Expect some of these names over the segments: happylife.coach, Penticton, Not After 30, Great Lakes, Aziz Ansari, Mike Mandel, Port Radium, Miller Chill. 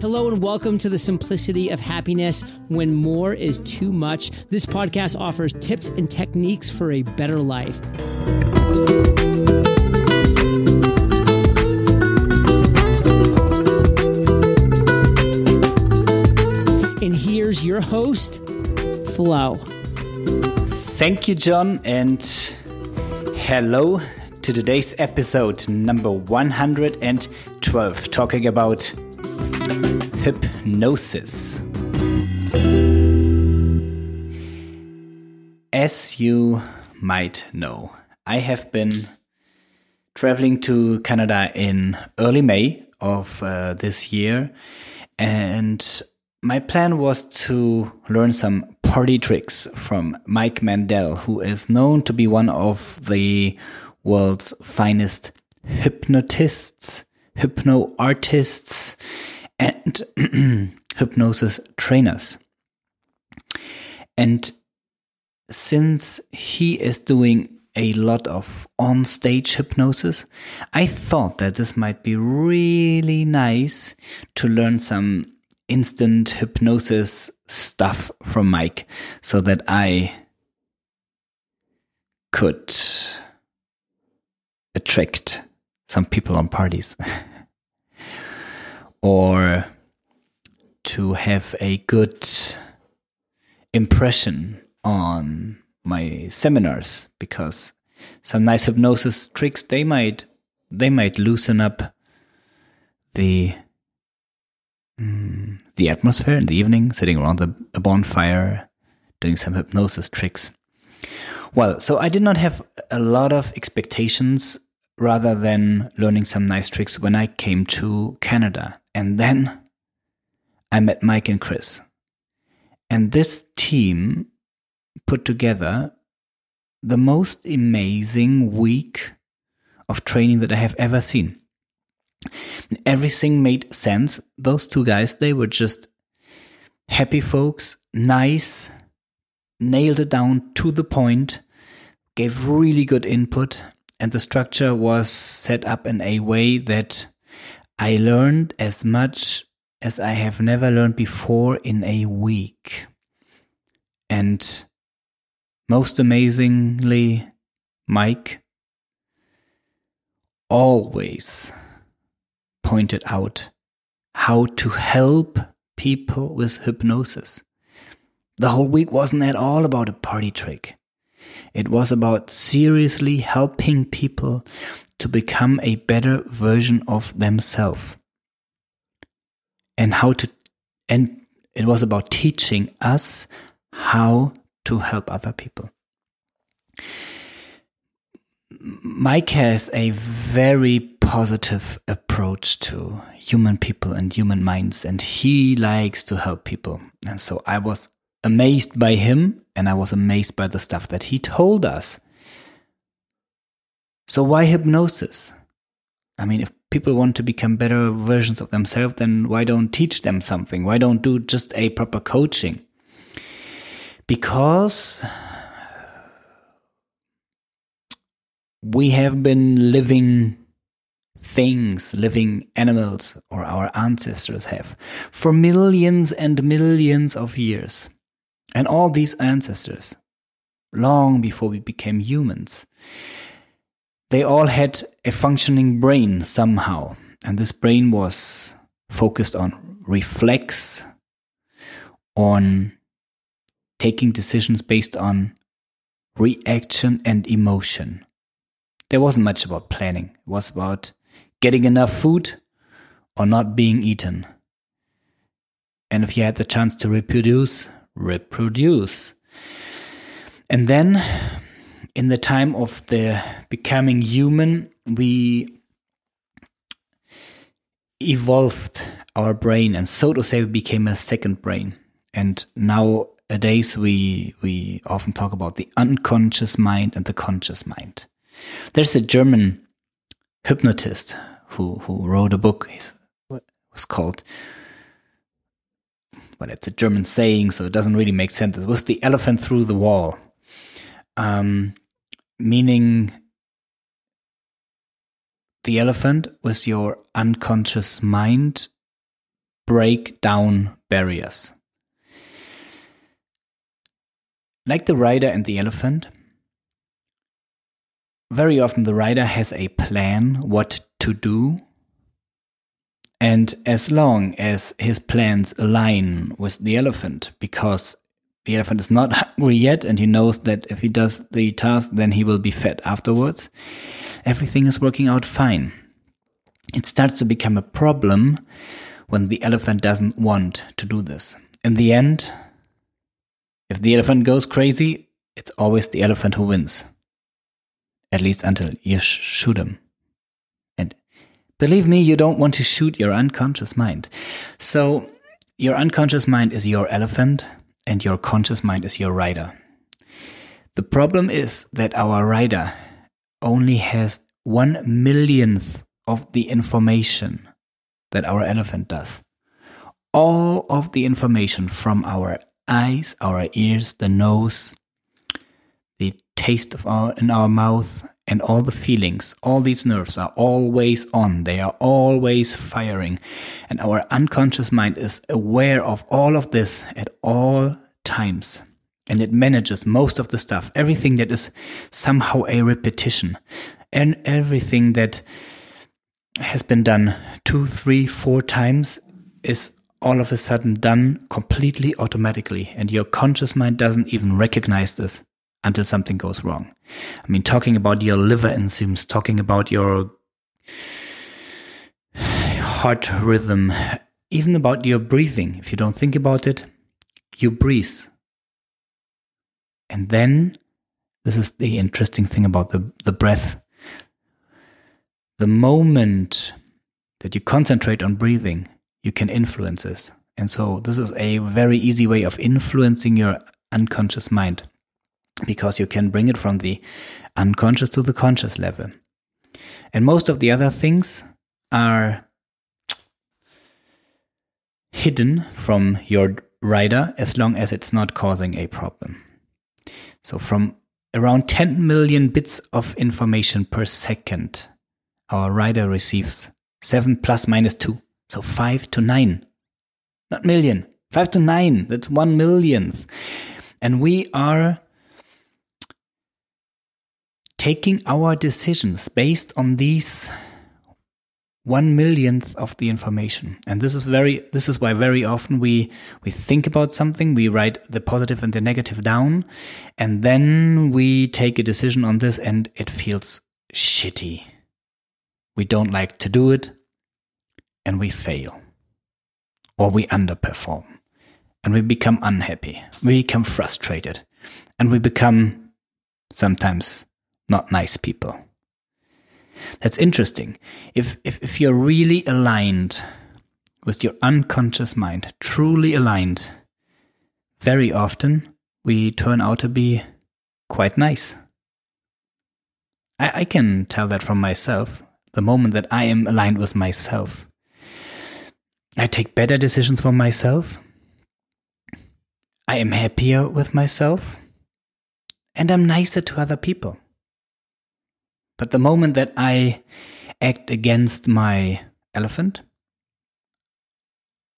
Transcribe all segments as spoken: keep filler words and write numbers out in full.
Hello and welcome to the Simplicity of Happiness, when more is too much. This podcast offers tips and techniques for a better life. And here's your host, Flo. Thank you, John, and hello to today's episode number one hundred twelve, talking about hypnosis. As you might know, I have been traveling to Canada in early May of uh, this year, and my plan was to learn some party tricks from Mike Mandel, who is known to be one of the world's finest hypnotists, hypno artists, and hypnosis trainers. And since he is doing a lot of on-stage hypnosis, I thought that this might be really nice to learn some instant hypnosis stuff from Mike, so that I could attract some people on parties. Or to have a good impression on my seminars, because some nice hypnosis tricks, they might they might loosen up the mm, the atmosphere in the evening, sitting around the, a bonfire, doing some hypnosis tricks. Well, so I did not have a lot of expectations, rather than learning some nice tricks, when I came to Canada. And then I met Mike and Chris. And this team put together the most amazing week of training that I have ever seen. Everything made sense. Those two guys, they were just happy folks, nice, nailed it down to the point, gave really good input. And the structure was set up in a way that I learned as much as I have never learned before in a week. And most amazingly, Mike always pointed out how to help people with hypnosis. The whole week wasn't at all about a party trick. It was about seriously helping people to become a better version of themselves. And how to and it was about teaching us how to help other people. Mike has a very positive approach to human people and human minds, and he likes to help people. And so I was amazed by him, and I was amazed by the stuff that he told us. So why hypnosis? I mean, if people want to become better versions of themselves, then why don't teach them something? Why don't do just a proper coaching? Because we have been living things, living animals, or our ancestors have, for millions and millions of years. And all these ancestors, long before we became humans, they all had a functioning brain somehow. And this brain was focused on reflex, on taking decisions based on reaction and emotion. There wasn't much about planning. It was about getting enough food or not being eaten. And if you had the chance to reproduce, reproduce. And then in the time of the becoming human, we evolved our brain, and so to say, we became a second brain. And nowadays we we often talk about the unconscious mind and the conscious mind. There's a German hypnotist who who wrote a book. It was called, but it's a German saying, so it doesn't really make sense. It was The Elephant Through the Wall, um, meaning the elephant was your unconscious mind break down barriers. Like the rider and the elephant, very often the rider has a plan what to do, and as long as his plans align with the elephant, because the elephant is not hungry yet and he knows that if he does the task then he will be fed afterwards, everything is working out fine. It starts to become a problem when the elephant doesn't want to do this. In the end, if the elephant goes crazy, it's always the elephant who wins. At least until you sh- shoot him. And believe me, you don't want to shoot your unconscious mind. So your unconscious mind is your elephant and your conscious mind is your rider. The problem is that our rider only has one millionth of the information that our elephant does. All of the information from our eyes, our ears, the nose, the taste of our in our mouth, and all the feelings, all these nerves are always on. They are always firing. And our unconscious mind is aware of all of this at all times. And it manages most of the stuff, everything that is somehow a repetition, and everything that has been done two, three, four times is all of a sudden done completely automatically, and your conscious mind doesn't even recognize this until something goes wrong. I mean, talking about your liver enzymes, talking about your heart rhythm, even about your breathing. If you don't think about it, you breathe. And then, this is the interesting thing about the, the breath. The moment that you concentrate on breathing, you can influence this. And so this is a very easy way of influencing your unconscious mind, because you can bring it from the unconscious to the conscious level. And most of the other things are hidden from your rider as long as it's not causing a problem. So from around ten million bits of information per second, our rider receives seven plus minus two. So five to nine. Not million. five to nine. That's one millionth. And we are taking our decisions based on these one millionth of the information. And this is very. This is why very often we, we think about something, we write the positive and the negative down, and then we take a decision on this and it feels shitty. We don't like to do it. And we fail, or we underperform, and we become unhappy, we become frustrated, and we become sometimes not nice people. That's interesting. If, if, if you're really aligned with your unconscious mind, truly aligned, very often we turn out to be quite nice. I, I can tell that from myself. The moment that I am aligned with myself, I take better decisions for myself, I am happier with myself, and I'm nicer to other people. But the moment that I act against my elephant,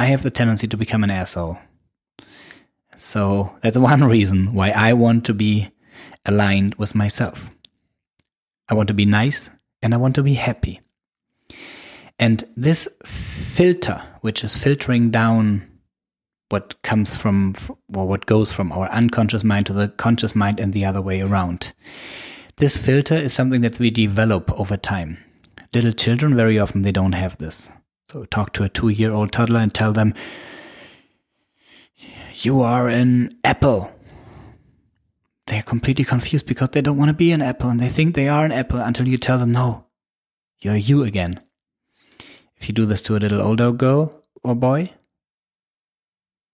I have the tendency to become an asshole. So that's one reason why I want to be aligned with myself. I want to be nice, and I want to be happy. And this filter, which is filtering down what comes from, or what goes from our unconscious mind to the conscious mind and the other way around, this filter is something that we develop over time. Little children, very often, they don't have this. So talk to a two-year-old toddler and tell them, you are an apple. They're completely confused because they don't want to be an apple and they think they are an apple until you tell them, no, you're you again. If you do this to a little older girl or boy,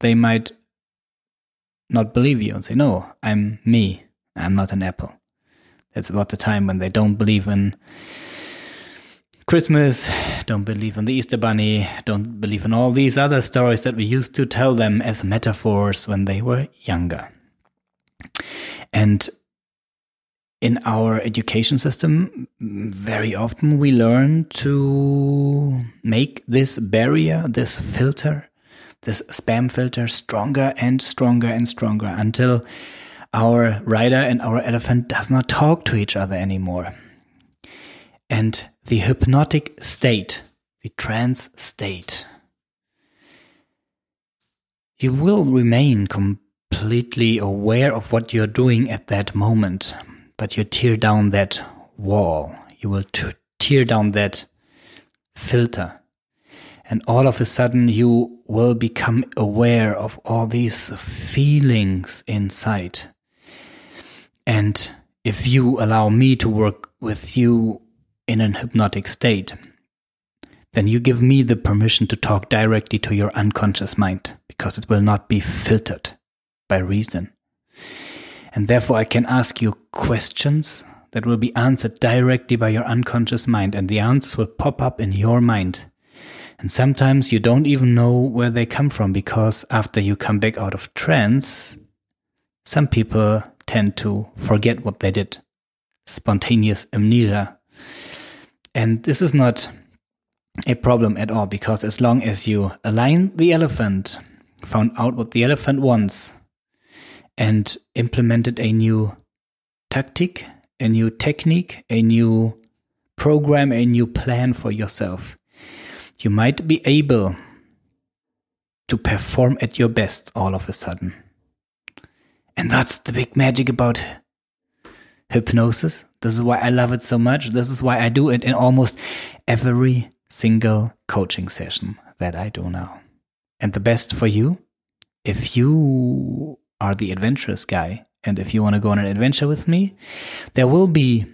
they might not believe you and say, no, I'm me, I'm not an apple. That's about the time when they don't believe in Christmas, don't believe in the Easter Bunny, don't believe in all these other stories that we used to tell them as metaphors when they were younger. And in our education system, very often we learn to make this barrier, this filter, this spam filter stronger and stronger and stronger until our rider and our elephant does not talk to each other anymore. And the hypnotic state, the trance state, you will remain completely aware of what you're doing at that moment. But you tear down that wall, you will t- tear down that filter. And all of a sudden you will become aware of all these feelings inside. And if you allow me to work with you in an hypnotic state, then you give me the permission to talk directly to your unconscious mind, because it will not be filtered by reason. And therefore I can ask you questions that will be answered directly by your unconscious mind, and the answers will pop up in your mind. And sometimes you don't even know where they come from, because after you come back out of trance, some people tend to forget what they did. Spontaneous amnesia. And this is not a problem at all, because as long as you align the elephant, found out what the elephant wants, and implemented a new tactic, a new technique, a new program, a new plan for yourself, you might be able to perform at your best all of a sudden. And that's the big magic about hypnosis. This is why I love it so much. This is why I do it in almost every single coaching session that I do now. And the best for you, if you are the adventurous guy, and if you want to go on an adventure with me, there will be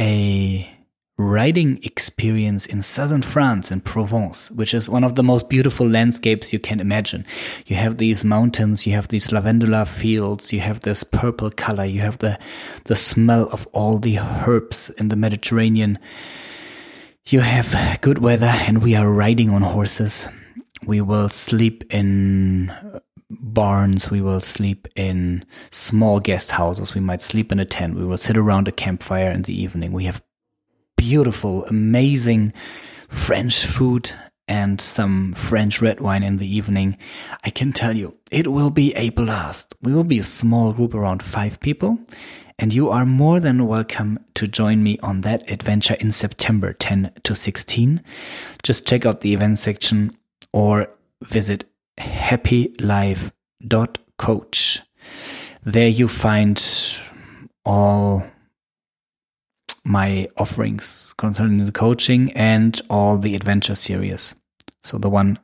a riding experience in southern France, in Provence, which is one of the most beautiful landscapes you can imagine. You have these mountains, you have these lavender fields, you have this purple color, you have the the smell of all the herbs in the Mediterranean. You have good weather, and we are riding on horses. We will sleep in barns, we will sleep in small guest houses, we might sleep in a tent, we will sit around a campfire in the evening. We have beautiful, amazing French food and some French red wine in the evening. I can tell you, it will be a blast. We will be a small group, around five people, and you are more than welcome to join me on that adventure in September ten to sixteen. Just check out the event section or visit happy life dot coach. There you find all my offerings concerning the coaching and all the adventure series. So the one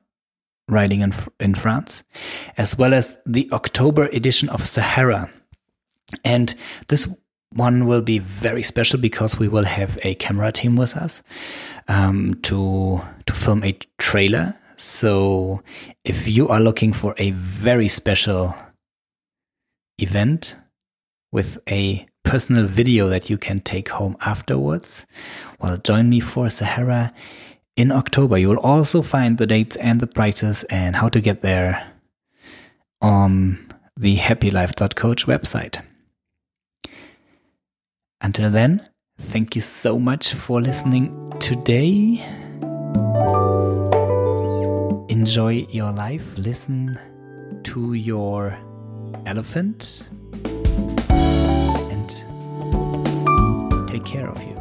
riding in, in France, as well as the October edition of Sahara. And this one will be very special because we will have a camera team with us um, to to film a trailer. So if you are looking for a very special event with a personal video that you can take home afterwards, well, join me for Sahara in October. You will also find the dates and the prices and how to get there on the happy life dot coach website. Until then, thank you so much for listening today. Enjoy your life. Listen to your elephant and take care of you.